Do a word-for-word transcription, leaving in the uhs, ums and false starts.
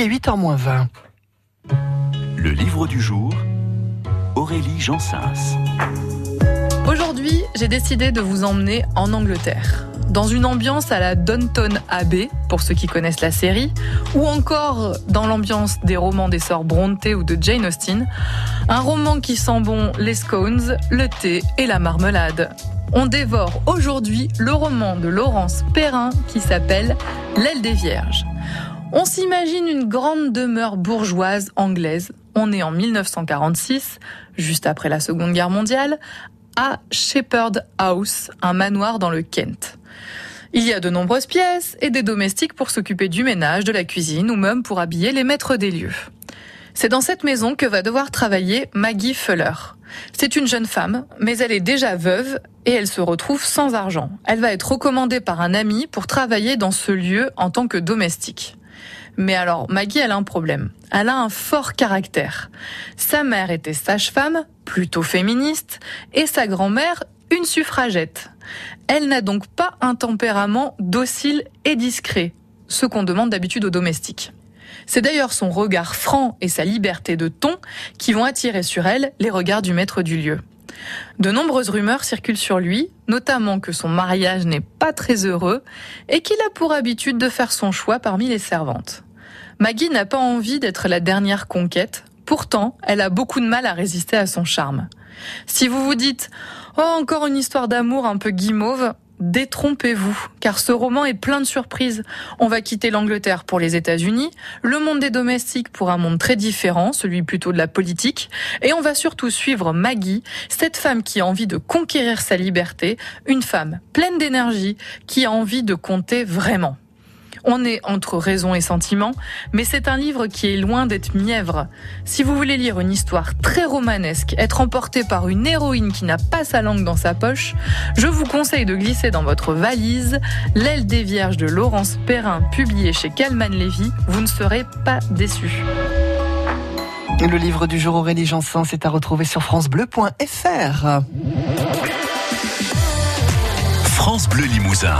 Il est huit heures moins vingt. Le livre du jour, Aurélie Janssens. Aujourd'hui, j'ai décidé de vous emmener en Angleterre. Dans une ambiance à la Downton Abbey, pour ceux qui connaissent la série, ou encore dans l'ambiance des romans des sœurs Brontë ou de Jane Austen, un roman qui sent bon les scones, le thé et la marmelade. On dévore aujourd'hui le roman de Laurence Perrin qui s'appelle « L'Aile des Vierges ». On s'imagine une grande demeure bourgeoise anglaise, on est en mille neuf cent quarante-six, juste après la Seconde Guerre mondiale, à Shepherd House, un manoir dans le Kent. Il y a de nombreuses pièces et des domestiques pour s'occuper du ménage, de la cuisine ou même pour habiller les maîtres des lieux. C'est dans cette maison que va devoir travailler Maggie Fuller. C'est une jeune femme, mais elle est déjà veuve et elle se retrouve sans argent. Elle va être recommandée par un ami pour travailler dans ce lieu en tant que domestique. Mais alors, Maggie, elle a un problème. Elle a un fort caractère. Sa mère était sage-femme, plutôt féministe, et sa grand-mère, une suffragette. Elle n'a donc pas un tempérament docile et discret, ce qu'on demande d'habitude aux domestiques. C'est d'ailleurs son regard franc et sa liberté de ton qui vont attirer sur elle les regards du maître du lieu. De nombreuses rumeurs circulent sur lui, notamment que son mariage n'est pas très heureux et qu'il a pour habitude de faire son choix parmi les servantes. Maggie n'a pas envie d'être la dernière conquête, pourtant elle a beaucoup de mal à résister à son charme. Si vous vous dites « Oh, encore une histoire d'amour un peu guimauve », détrompez-vous, car ce roman est plein de surprises. On va quitter l'Angleterre pour les États-Unis, le monde des domestiques pour un monde très différent, celui plutôt de la politique, et on va surtout suivre Maggie, cette femme qui a envie de conquérir sa liberté, une femme pleine d'énergie, qui a envie de compter vraiment. On est entre raison et sentiment, mais c'est un livre qui est loin d'être mièvre. Si vous voulez lire une histoire très romanesque, être emporté par une héroïne qui n'a pas sa langue dans sa poche, je vous conseille de glisser dans votre valise L'Aile des Vierges de Laurence Perrin, publié chez Calmann-Lévy. Vous ne serez pas déçus. Le livre du jour Aurélie Janssens est à retrouver sur francebleu point fr. France Bleu Limousin.